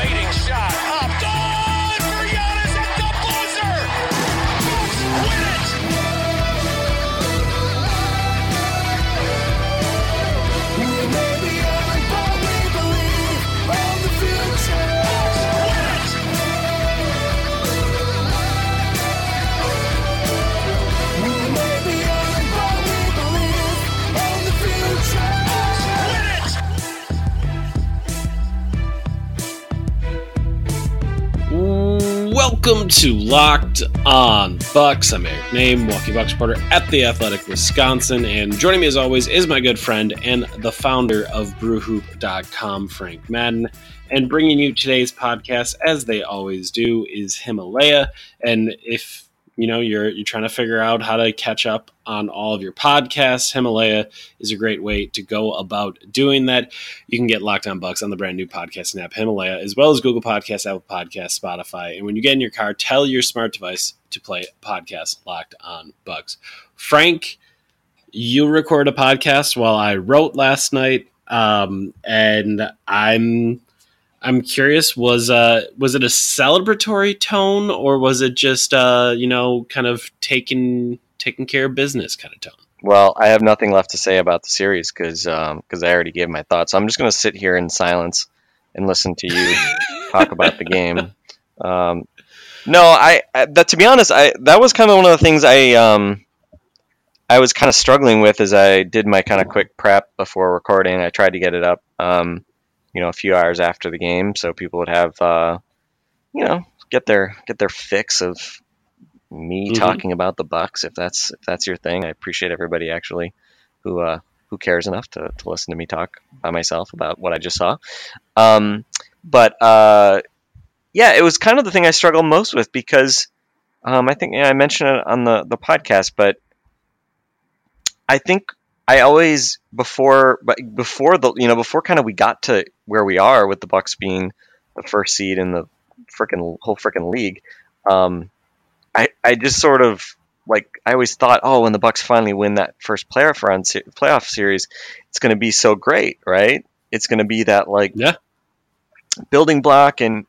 fading shot. Up, done for Giannis at the buzzer. Bucks win Welcome to Locked On Bucks. I'm Eric Naim, Milwaukee Bucks reporter at The Athletic Wisconsin, and joining me as always is my good friend and the founder of BrewHoop.com, Frank Madden. And bringing you today's podcast, as they always do, is Himalaya. And if you know you're trying to figure out how to catch up on all of your podcasts, Himalaya is a great way to go about doing that. You can get Locked On Bucks on the brand new podcasting app Himalaya, as well as Google Podcasts, Apple Podcasts, Spotify. And when you get in your car, tell your smart device to play podcast Locked On Bucks. Frank, you record a podcast while I wrote last night, and I'm curious, was it a celebratory tone, or was it just kind of taking care of business kind of tone? Well, I have nothing left to say about the series because I already gave my thoughts. So I'm just going to sit here in silence and listen to you talk about the game. That was kind of one of the things I was kind of struggling with as I did my kind of quick prep before recording. I tried to get it up a few hours after the game, so people would have, get their fix of me talking about the Bucks, if that's your thing. I appreciate everybody actually who cares enough to listen to me talk by myself about what I just saw. It was kind of the thing I struggled most with because I think I mentioned it on the podcast, but I think I always before we got to where we are with the Bucks being the first seed in the whole league, I just sort of I always thought, when the Bucks finally win that first playoff series, it's going to be so great, right? It's going to be that building block, and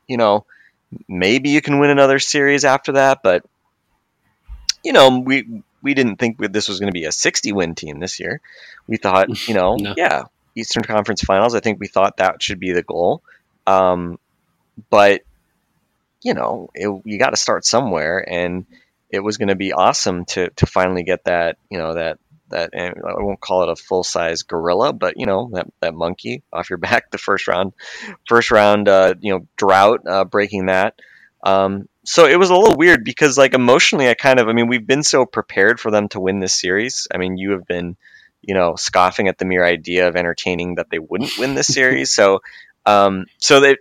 maybe you can win another series after that, but we didn't think this was going to be a 60-win team this year. We thought, Eastern Conference Finals. I think we thought that should be the goal. You got to start somewhere, and it was going to be awesome to finally get that, that, and I won't call it a full-size gorilla, but that monkey off your back, the first round, drought, breaking that. So it was a little weird because emotionally we've been so prepared for them to win this series. I mean, you have been, scoffing at the mere idea of entertaining that they wouldn't win this series. So then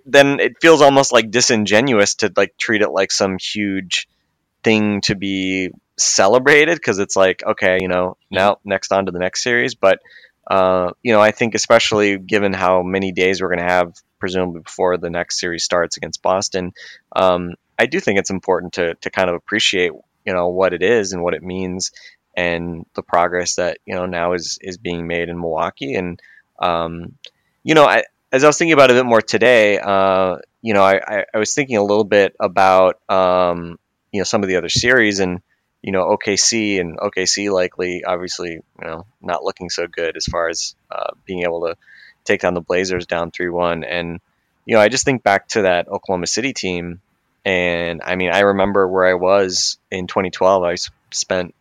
it feels almost disingenuous to treat it like some huge thing to be celebrated. Cause it's now next on to the next series. But, I think especially given how many days we're going to have, presumably before the next series starts against Boston, I do think it's important to kind of appreciate, what it is and what it means and the progress that, now is being made in Milwaukee. And, as I was thinking about it a bit more today, I was thinking a little bit about, some of the other series and, OKC likely, obviously, not looking so good as far as being able to take down the Blazers down 3-1. And, I just think back to that Oklahoma City team. And I remember where I was in 2012. I spent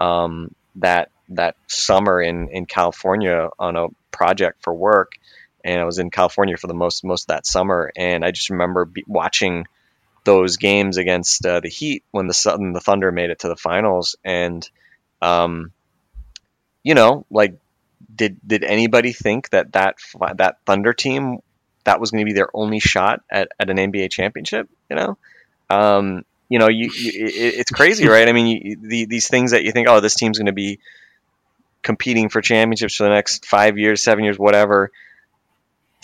that summer in California on a project for work, and I was in California for the most of that summer. And I just remember watching those games against the Heat when the Thunder made it to the finals. And did anybody think that Thunder team, that was going to be their only shot at an NBA championship? It's crazy, right? These things that you think, this team's going to be competing for championships for the next 5 years, 7 years, whatever.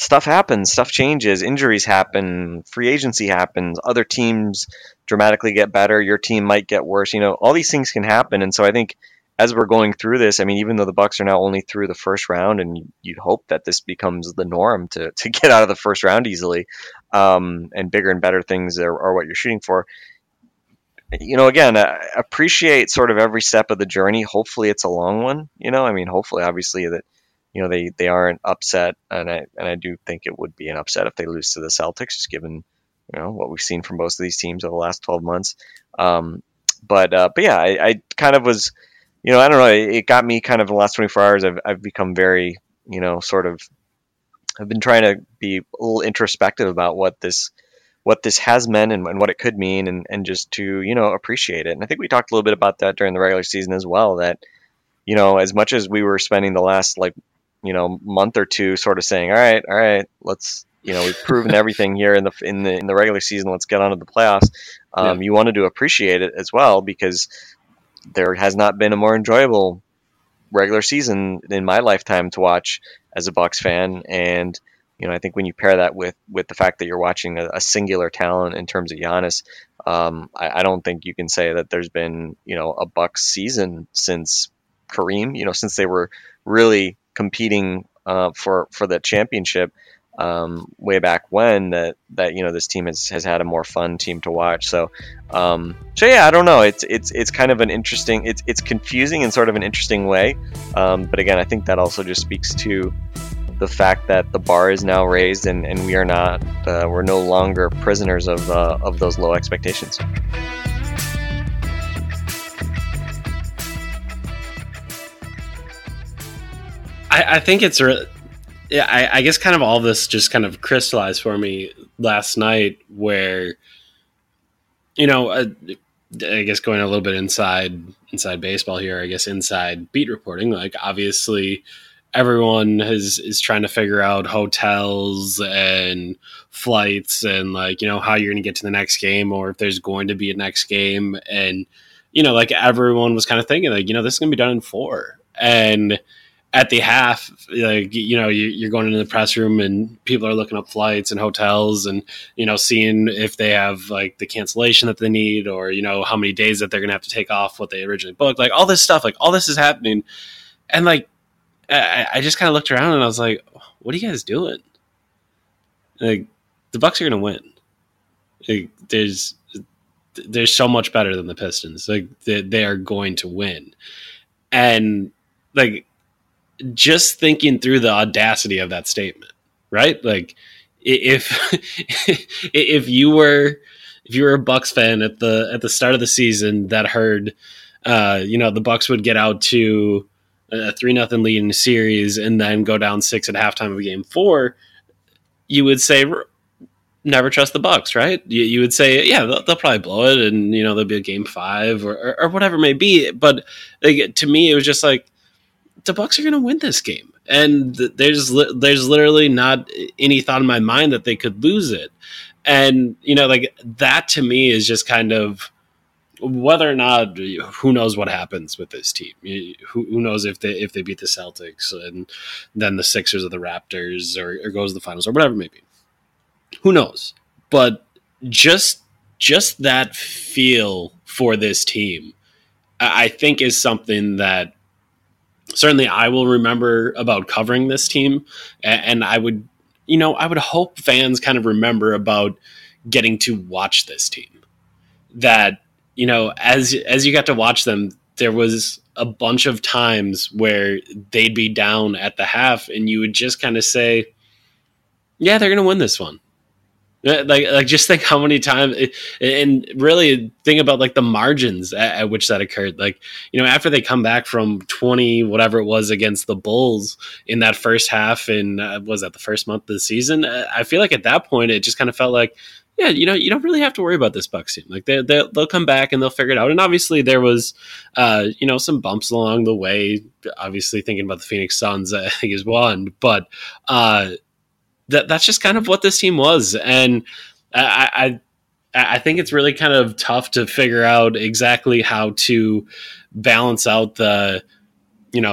stuff happens, stuff changes, injuries happen, free agency happens, other teams dramatically get better, your team might get worse. You know, all these things can happen. And so I think as we're going through this, I mean, even though the Bucks are now only through the first round, and you'd hope that this becomes the norm to get out of the first round easily, and bigger and better things are what you're shooting for. You know, again, appreciate sort of every step of the journey. Hopefully it's a long one. You know, I mean, hopefully, obviously, that, you know, they aren't upset. And I do think it would be an upset if they lose to the Celtics, just given, you know, what we've seen from both of these teams over the last 12 months. But yeah, I kind of was, you know, I don't know. It got me kind of in the last 24 hours. I've become very, you know, sort of, I've been trying to be a little introspective about what this has meant and what it could mean, and just to, you know, appreciate it. And I think we talked a little bit about that during the regular season as well, that, you know, as much as we were spending the last, like, you know, month or two sort of saying, all right, let's, you know, we've proven everything here in the regular season, let's get on to the playoffs. Yeah. You wanted to appreciate it as well, because there has not been a more enjoyable regular season in my lifetime to watch as a Bucks fan. And, you know, I think when you pair that with the fact that you're watching a singular talent in terms of Giannis, I don't think you can say that there's been, you know, a Bucks season since Kareem, you know, since they were really competing for the championship way back when, that you know, this team has had a more fun team to watch. So yeah, I don't know. It's kind of an interesting, it's confusing in sort of an interesting way. But again, I think that also just speaks to the fact that the bar is now raised, and we are not, we're no longer prisoners of those low expectations. I think it's really, yeah. I guess kind of all this just kind of crystallized for me last night, where, you know, I guess going a little bit inside baseball here, I guess inside beat reporting, like obviously. Everyone is trying to figure out hotels and flights and, like, you know, how you're going to get to the next game, or if there's going to be a next game. And, you know, like, everyone was kind of thinking, like, you know, this is going to be done in 4. And at the half, like, you know, you're going into the press room and people are looking up flights and hotels and, you know, seeing if they have, like, the cancellation that they need, or, you know, how many days that they're going to have to take off what they originally booked, like all this stuff, like all this is happening. And, like, I just kind of looked around and I was like, what are you guys doing? Like, the Bucks are going to win. Like, they're so much better than the Pistons. Like, they are going to win. And, like, just thinking through the audacity of that statement, right? Like, if you were a Bucks fan at the start of the season that heard, you know, the Bucks would get out to a 3-0 lead in the series and then go down 6 at halftime of game 4, you would say, never trust the Bucks, right? You would say, yeah, they'll probably blow it, and, you know, there'll be a game 5 or whatever it may be. But, like, to me, it was just like, the Bucks are going to win this game. And there's literally not any thought in my mind that they could lose it. And, you know, like, that to me is just kind of, whether or not, who knows what happens with this team? Who knows if they beat the Celtics and then the Sixers or the Raptors or goes to the finals or whatever it may be. Who knows? But just that feel for this team, I think, is something that certainly I will remember about covering this team, and I would hope fans kind of remember about getting to watch this team. That, you know, as you got to watch them, there was a bunch of times where they'd be down at the half and you would just kind of say, yeah, they're going to win this one. Like just think how many times, and really think about, like, the margins at which that occurred. Like, you know, after they come back from 20, whatever it was, against the Bulls in that first half, and was that the first month of the season? I feel like at that point, it just kind of felt like, yeah, you know, you don't really have to worry about this Bucks team. Like, they'll come back and they'll figure it out. And obviously there was, you know, some bumps along the way. Obviously thinking about the Phoenix Suns, I think, is one. But that's just kind of what this team was. And I think it's really kind of tough to figure out exactly how to balance out the,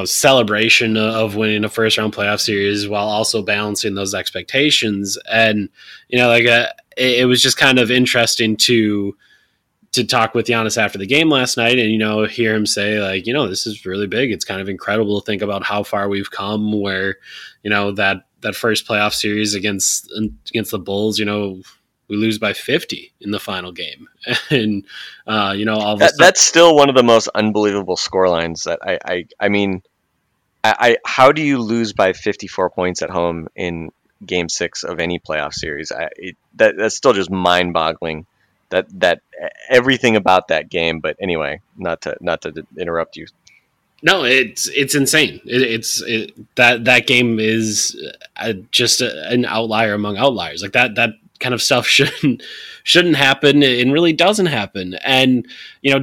celebration of winning a first round playoff series while also balancing those expectations. And, it was just kind of interesting to talk with Giannis after the game last night and, hear him say this is really big. It's kind of incredible to think about how far we've come where, that first playoff series against the Bulls, we lose by 50 in the final game. And, all of a sudden, that's still one of the most unbelievable scorelines that I mean, how do you lose by 54 points at home in game 6 of any playoff series? That's still just mind boggling. That everything about that game, but anyway, not to interrupt you. No, it's insane. That game is just an outlier among outliers. Like that kind of stuff shouldn't happen and really doesn't happen. And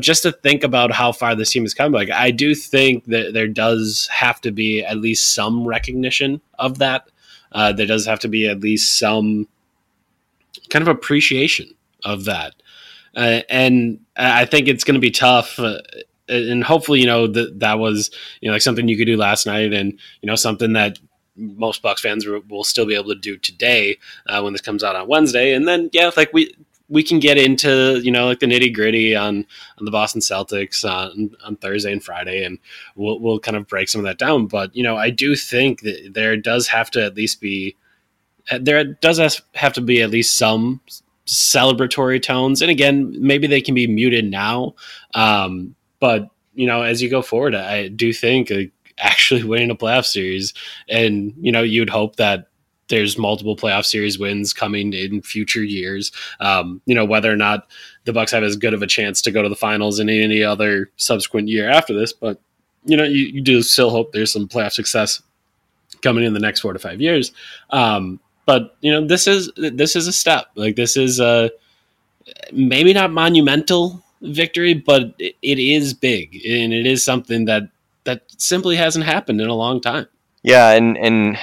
just to think about how far this team has come, like I do think that there does have to be at least some recognition of that. There does have to be at least some kind of appreciation of that. And I think it's going to be tough. And hopefully, that was, like something you could do last night and, something that most Bucks fans will still be able to do today when this comes out on Wednesday. And then, we can get into, the nitty gritty on the Boston Celtics on Thursday and Friday, and we'll kind of break some of that down. But, I do think that there does have to be at least some celebratory tones. And again, maybe they can be muted now. But, as you go forward, I do think actually winning a playoff series and, you'd hope that there's multiple playoff series wins coming in future years. Whether or not the Bucks have as good of a chance to go to the finals in any other subsequent year after this, but, you do still hope there's some playoff success coming in the next 4 to 5 years. But, this is a step. Like this is maybe not monumental victory, but it is big, and it is something that simply hasn't happened in a long time. Yeah, and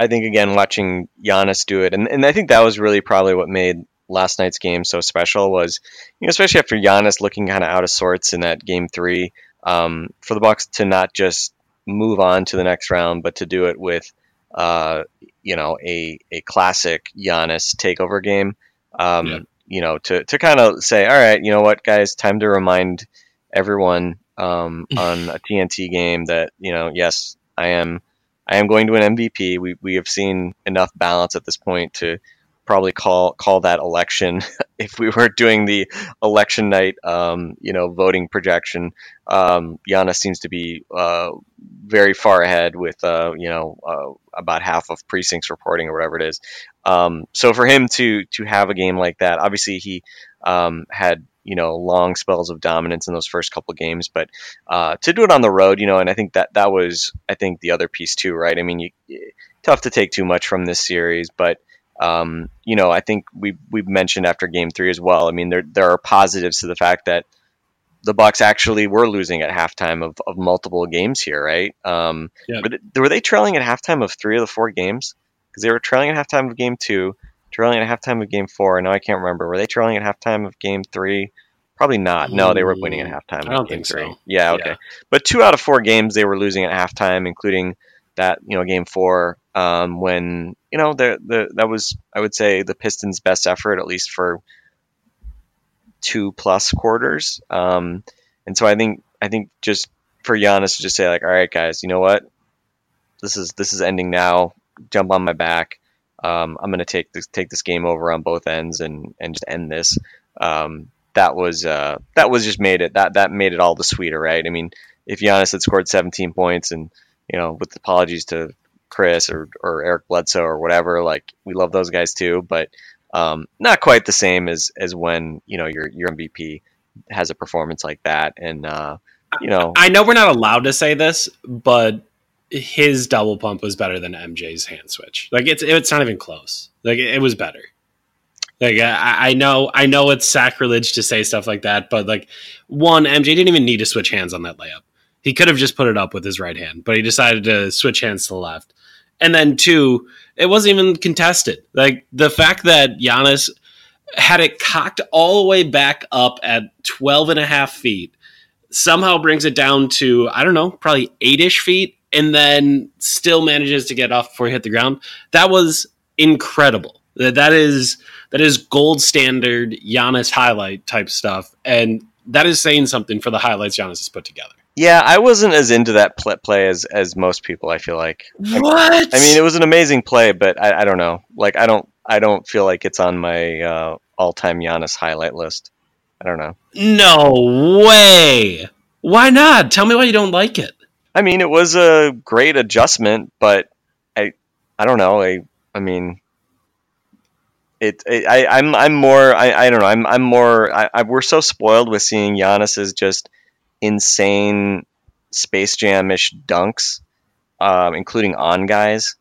I think again watching Giannis do it, and I think that was really probably what made last night's game so special was, especially after Giannis looking kind of out of sorts in that game 3, for the Bucks to not just move on to the next round, but to do it with a classic Giannis takeover game. Yeah. To kind of say, all right, you know what, guys, time to remind everyone on a TNT game that, yes, I am going to an MVP. We have seen enough balance at this point to probably call that election if we were doing the election night, voting projection. Giannis seems to be very far ahead with, about half of precincts reporting or whatever it is. So for him to have a game like that, obviously he had, long spells of dominance in those first couple of games, but to do it on the road, and I think that was, I think, the other piece too, right? I mean, tough to take too much from this series, but I think we've mentioned after game 3 as well. I mean, there are positives to the fact that the Bucks actually were losing at halftime of multiple games here, right? Yeah. But were they trailing at halftime of 3 of the 4 games? Because they were trailing at halftime of game 2, trailing at halftime of game 4. And now I can't remember. Were they trailing at halftime of game 3? Probably not. No, they were winning at halftime. I don't think so. Yeah. Okay. Yeah. But 2 out of 4 games they were losing at halftime, including that, game 4. When that was, I would say, the Pistons' best effort, at least for 2+ quarters. And so I think just for Giannis to just say, like, all right, guys, you know what, this is ending now. Jump on my back. I'm going to take this game over on both ends and just end this. That was just made it that made it all the sweeter, right? I mean, if Giannis had scored 17 points and with apologies to Chris or Eric Bledsoe or whatever, like we love those guys too, but not quite the same as when your MVP has a performance like that. And I know we're not allowed to say this, but his double pump was better than MJ's hand switch. Like it's not even close. Like it was better. Like I know it's sacrilege to say stuff like that, but like one, MJ didn't even need to switch hands on that layup. He could have just put it up with his right hand, but he decided to switch hands to the left. And then 2, it wasn't even contested. Like the fact that Giannis had it cocked all the way back up at 12 and a half feet somehow brings it down to, I don't know, probably 8-ish feet, and then still manages to get off before he hit the ground. That was incredible. That is gold standard Giannis highlight type stuff, and that is saying something for the highlights Giannis has put together. Yeah, I wasn't as into that play as most people, I feel like. What? I mean, it was an amazing play, but I don't know. Like, I don't feel like it's on my all-time Giannis highlight list. I don't know. No way! Why not? Tell me why you don't like it. I mean, it was a great adjustment, but I don't know. I mean, we're so spoiled with seeing Giannis's just insane Space Jam-ish dunks, including on guys,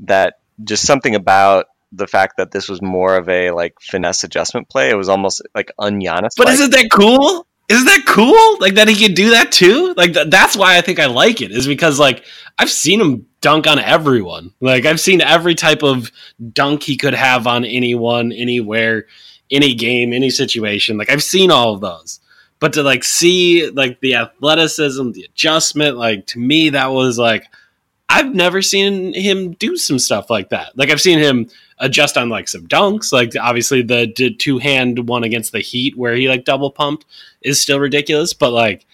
that just something about the fact that this was more of a like finesse adjustment play. It was almost like un-Giannis. But isn't that cool? Isn't that cool? Like that he can do that too? Like that's why I think I like it, is because like I've seen him dunk on everyone. Like I've seen every type of dunk he could have on anyone, anywhere, any game, any situation. Like I've seen all of those. But to like see like the athleticism, the adjustment, like to me that was like, I've never seen him do some stuff like that. Like I've seen him adjust on like some dunks, like obviously the two-hand one against the Heat where he like double pumped is still ridiculous. But like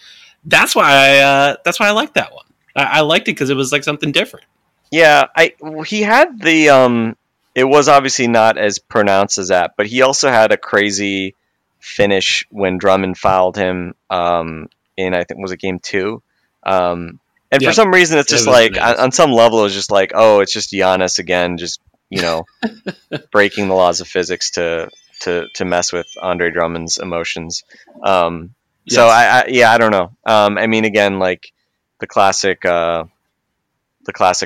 that's why I like that one. I liked it because it was like something different. Yeah, he had the it was obviously not as pronounced as that, but he also had a crazy finish when Drummond fouled him in I think was it game 2. And yeah, for some reason, it's just like, on some level, it's just like, oh, it's just Giannis again, just, you know, breaking the laws of physics to mess with Andre Drummond's emotions. Yes. So, I don't know. I mean, again, like the classic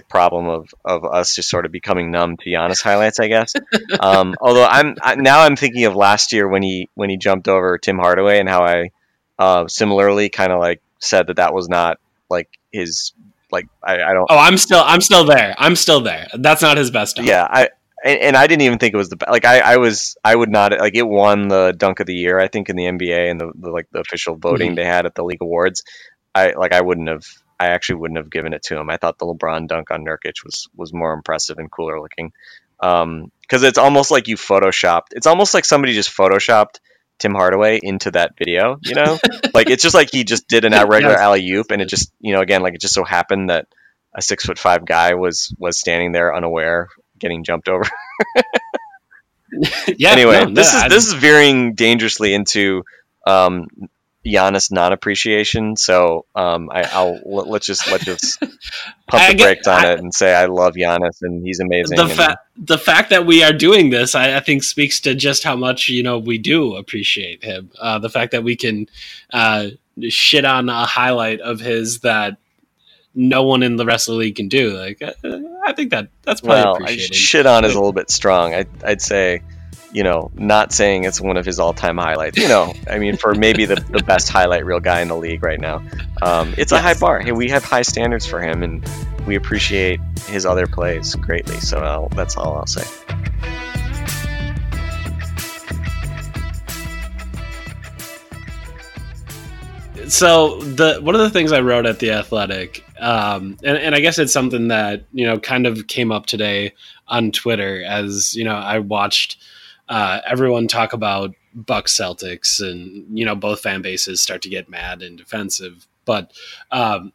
problem of us just sort of becoming numb to Giannis highlights, I guess. Although I'm thinking of last year when he jumped over Tim Hardaway and how I similarly kind of like said that was not like his, like I don't. Oh, I'm still there. That's not his best dunk. Yeah, and I didn't even think it was the best. Like I would not like it won the dunk of the year I think in the NBA and the like the official voting they had at the league awards. I actually wouldn't have given it to him. I thought the LeBron dunk on Nurkic was more impressive and cooler looking. Because it's almost like you photoshopped. It's almost like somebody just photoshopped Tim Hardaway into that video, you know? Like it's just like he just did an regular alley-oop, and it just, you know, again, like it just so happened that a 6'5" guy was standing there unaware, getting jumped over. Yeah. Anyway, no, this is veering dangerously into Giannis non-appreciation. So let's just pump the brakes on it and say I love Giannis and he's amazing. The fact that we are doing this, I think, speaks to just how much, you know, we do appreciate him. The fact that we can shit on a highlight of his that no one in the rest of the league can do. Like I think that's probably appreciated. Shit on is a little bit strong. I'd say, you know, not saying it's one of his all-time highlights, you know, I mean, for maybe the best highlight reel guy in the league right now. It's a high bar. Hey, we have high standards for him, and we appreciate his other plays greatly. So that's all I'll say. So one of the things I wrote at The Athletic, and I guess it's something that, you know, kind of came up today on Twitter as, you know, I watched everyone talk about Bucks Celtics, and, you know, both fan bases start to get mad and defensive. But,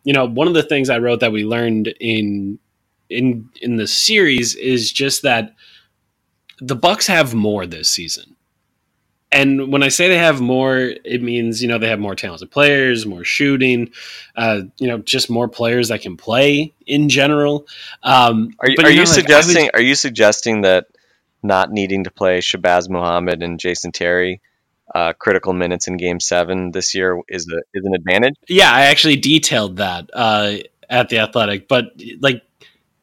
you know, one of the things I wrote that we learned in the series is just that the Bucks have more this season. And when I say they have more, it means, you know, they have more talented players, more shooting, you know, just more players that can play in general. Are you suggesting that not needing to play Shabazz Muhammad and Jason Terry critical minutes in Game 7 this year is an advantage? Yeah, I actually detailed that at The Athletic, but like,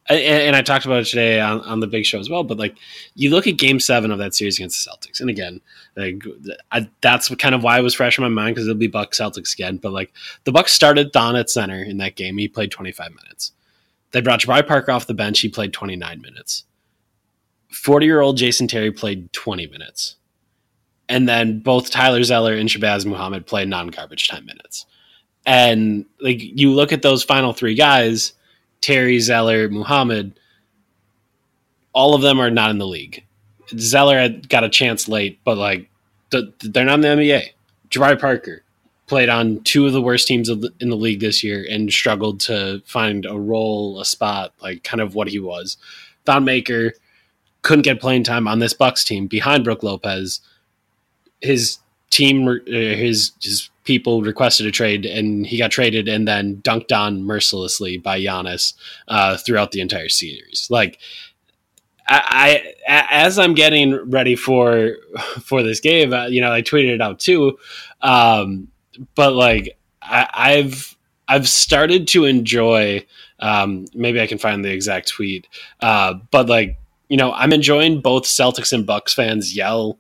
and I talked about it today on the Big Show as well. But like, you look at Game 7 of that series against the Celtics, and again, like that's kind of why it was fresh in my mind, because it'll be Bucks Celtics again. But like, the Bucks started Thon at center in that game; he played 25 minutes. They brought Jabari Parker off the bench; he played 29 minutes. 40-year-old Jason Terry played 20 minutes. And then both Tyler Zeller and Shabazz Muhammad played non-garbage time minutes. And like you look at those final three guys, Terry, Zeller, Muhammad, all of them are not in the league. Zeller had got a chance late, but like they're not in the NBA. Jabari Parker played on two of the worst teams in the league this year and struggled to find a role, a spot, like kind of what he was. Thon Maker couldn't get playing time on this Bucks team behind Brooke Lopez. His team, his people requested a trade, and he got traded and then dunked on mercilessly by Giannis throughout the entire series. Like, I as I'm getting ready for this game, you know, I tweeted it out too. But like I've started to enjoy, maybe I can find the exact tweet. But like, you know, I'm enjoying both Celtics and Bucks fans yell,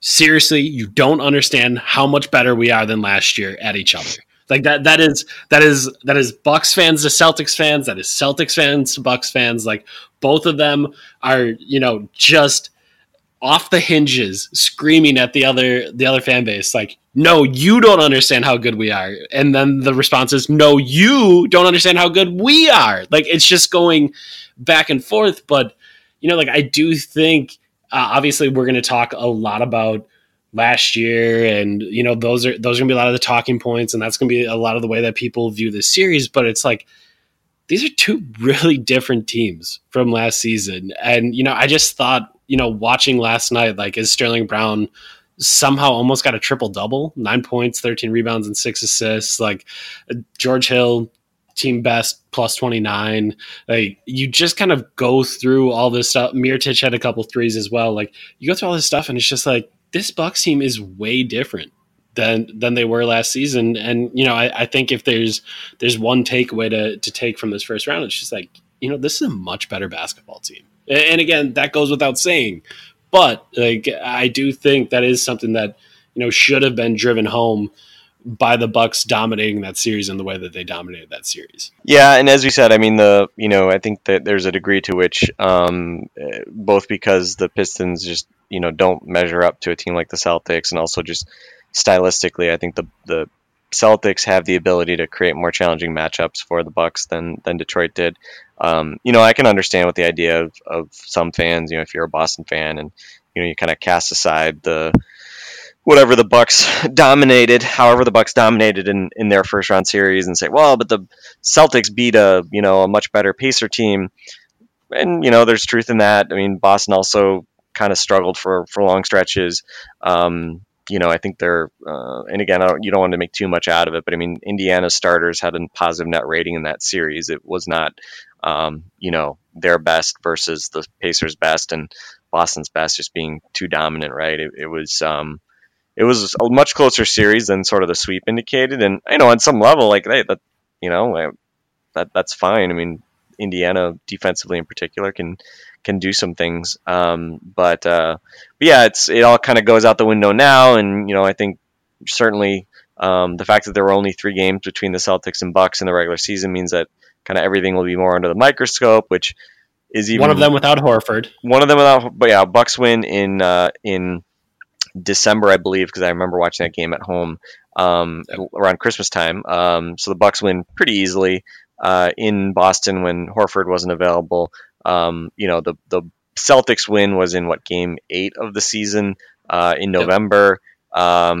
seriously, you don't understand how much better we are than last year at each other. Like that is Bucks fans to Celtics fans. That is Celtics fans to Bucks fans. Like both of them are, you know, just off the hinges screaming at the other fan base, like, no, you don't understand how good we are. And then the response is, no, you don't understand how good we are. Like, it's just going back and forth. But, you know, like, I do think, obviously we're going to talk a lot about last year, and, you know, those are gonna be a lot of the talking points, and that's going to be a lot of the way that people view this series. But it's like, these are two really different teams from last season. And, you know, I just thought, you know, watching last night, like, is Sterling Brown somehow almost got a triple double, 9 points, 13 rebounds and 6 assists, like George Hill, team best, plus 29. Like, you just kind of go through all this stuff. Mirtich had a couple threes as well. Like, you go through all this stuff, and it's just like, this Bucks team is way different than they were last season. And, you know, I think if there's one takeaway to take from this first round, it's just like, you know, this is a much better basketball team. And again, that goes without saying, but like, I do think that is something that, you know, should have been driven home by the Bucks dominating that series in the way that they dominated that series. Yeah. And as we said, I mean, you know, I think that there's a degree to which, both because the Pistons just, you know, don't measure up to a team like the Celtics, and also just stylistically, I think the Celtics have the ability to create more challenging matchups for the Bucks than Detroit did. You know, I can understand what the idea of some fans, you know, if you're a Boston fan and, you know, you kind of cast aside however the Bucks dominated in their first round series and say, well, but the Celtics beat a much better Pacer team. And, you know, there's truth in that. I mean, Boston also kind of struggled for long stretches. You know, I think they're, and again, you don't want to make too much out of it, but I mean, Indiana's starters had a positive net rating in that series. It was not, you know, their best versus the Pacers' best and Boston's best just being too dominant, right? It was a much closer series than sort of the sweep indicated. And, you know, on some level, like, hey, that, you know, that's fine. I mean, Indiana defensively in particular can do some things, but yeah, it all kind of goes out the window now. And, you know, I think certainly the fact that there were only 3 games between the Celtics and Bucks in the regular season means that kind of everything will be more under the microscope, which is even one of them without Horford, but yeah, Bucks win in December, I believe, because I remember watching that game at home around Christmas time. So the Bucks win pretty easily in Boston when Horford wasn't available. You know, the Celtics win was in game 8 of the season, in November. Yep.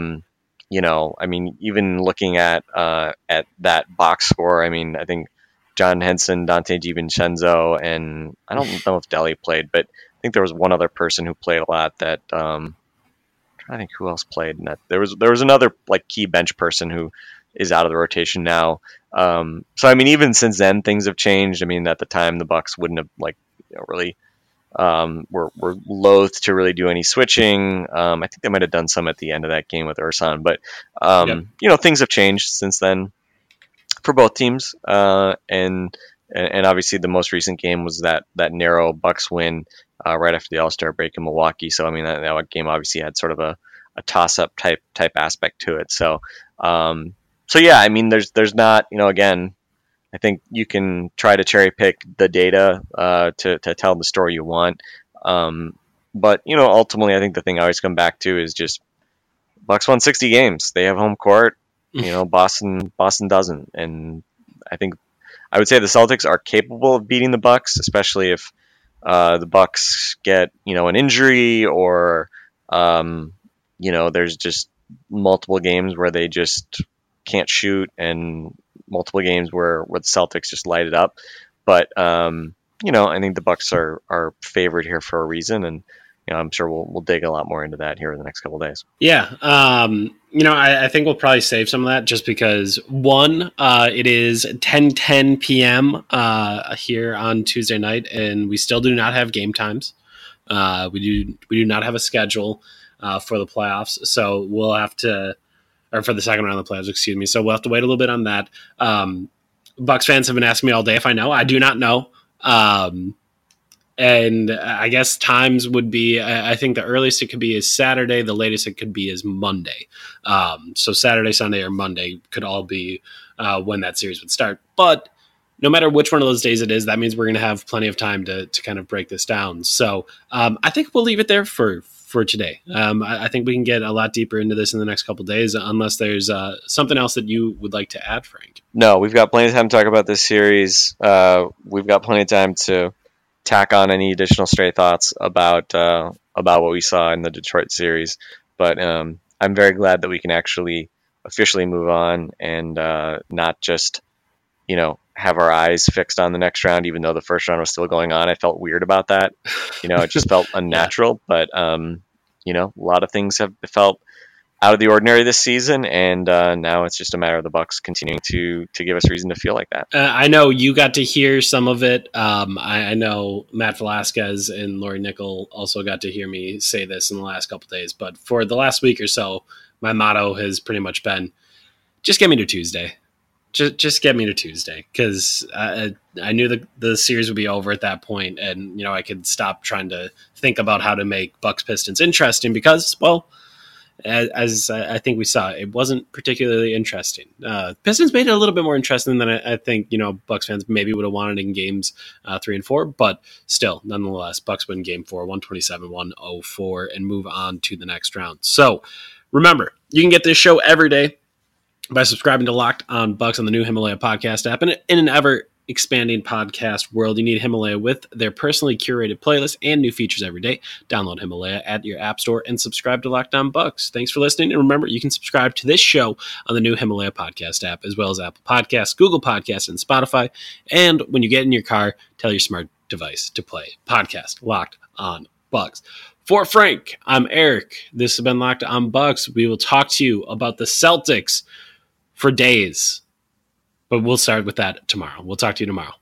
You know, I mean, even looking at that box score, I mean, I think John Henson, Dante DiVincenzo, and I don't know if Delly played, but I think there was one other person who played a lot that, I think who else played in that. There was another like key bench person who is out of the rotation now. So I mean, even since then, things have changed. I mean, at the time, the Bucks wouldn't have, like, you know, really were loath to really do any switching. I think they might have done some at the end of that game with Ersan, but you know, things have changed since then for both teams. And obviously, the most recent game was that narrow Bucks win right after the All-Star break in Milwaukee. So I mean, that game obviously had sort of a toss-up type aspect to it. So. So yeah, I mean, there's not, you know, again, I think you can try to cherry pick the data to tell the story you want, but you know, ultimately, I think the thing I always come back to is just Bucks won 60 games. They have home court. You know, Boston doesn't. And I think I would say the Celtics are capable of beating the Bucks, especially if the Bucks get, you know, an injury or, you know, there's just multiple games where they just can't shoot and multiple games where the Celtics just light it up. But, you know, I think the Bucks are favored here for a reason. And, you know, I'm sure we'll dig a lot more into that here in the next couple of days. Yeah. You know, I think we'll probably save some of that just because, one, it is 10:10 p.m. Here on Tuesday night, and we still do not have game times. We do not have a schedule for the playoffs, so we'll have to, or for the second round of the playoffs, excuse me. So we'll have to wait a little bit on that. Bucks fans have been asking me all day if I know. I do not know. And I guess times would be, I think the earliest it could be is Saturday. The latest it could be is Monday. So Saturday, Sunday, or Monday could all be when that series would start. But no matter which one of those days it is, that means we're going to have plenty of time to kind of break this down. So I think we'll leave it there for today. I think we can get a lot deeper into this in the next couple of days, unless there's something else that you would like to add, Frank. No, we've got plenty of time to talk about this series. We've got plenty of time to tack on any additional stray thoughts about what we saw in the Detroit series, but I'm very glad that we can actually officially move on and not just, you know, have our eyes fixed on the next round, even though the first round was still going on. I felt weird about that. You know, it just felt unnatural, but you know, a lot of things have felt out of the ordinary this season, and now it's just a matter of the Bucks continuing to give us reason to feel like that. I know you got to hear some of it. I know Matt Velasquez and Lori Nickel also got to hear me say this in the last couple of days, but for the last week or so, my motto has pretty much been, just get me to Tuesday. Just get me to Tuesday, because I knew the series would be over at that point, and, you know, I could stop trying to think about how to make Bucks Pistons interesting because, well, as I think we saw, it wasn't particularly interesting. Pistons made it a little bit more interesting than I think, you know, Bucks fans maybe would have wanted in games 3 and 4, but still, nonetheless, Bucks win game 4, 127-104, and move on to the next round. So remember, you can get this show every day by subscribing to Locked on Bucks on the new Himalaya podcast app, and in an ever expanding podcast world, you need Himalaya with their personally curated playlist and new features every day. Download Himalaya at your app store and subscribe to Locked on Bucks. Thanks for listening, and remember, you can subscribe to this show on the new Himalaya podcast app, as well as Apple Podcasts, Google Podcasts, and Spotify. And when you get in your car, tell your smart device to play podcast Locked on Bucks. For Frank, I'm Eric. This has been Locked on Bucks. We will talk to you about the Celtics for days. But we'll start with that tomorrow. We'll talk to you tomorrow.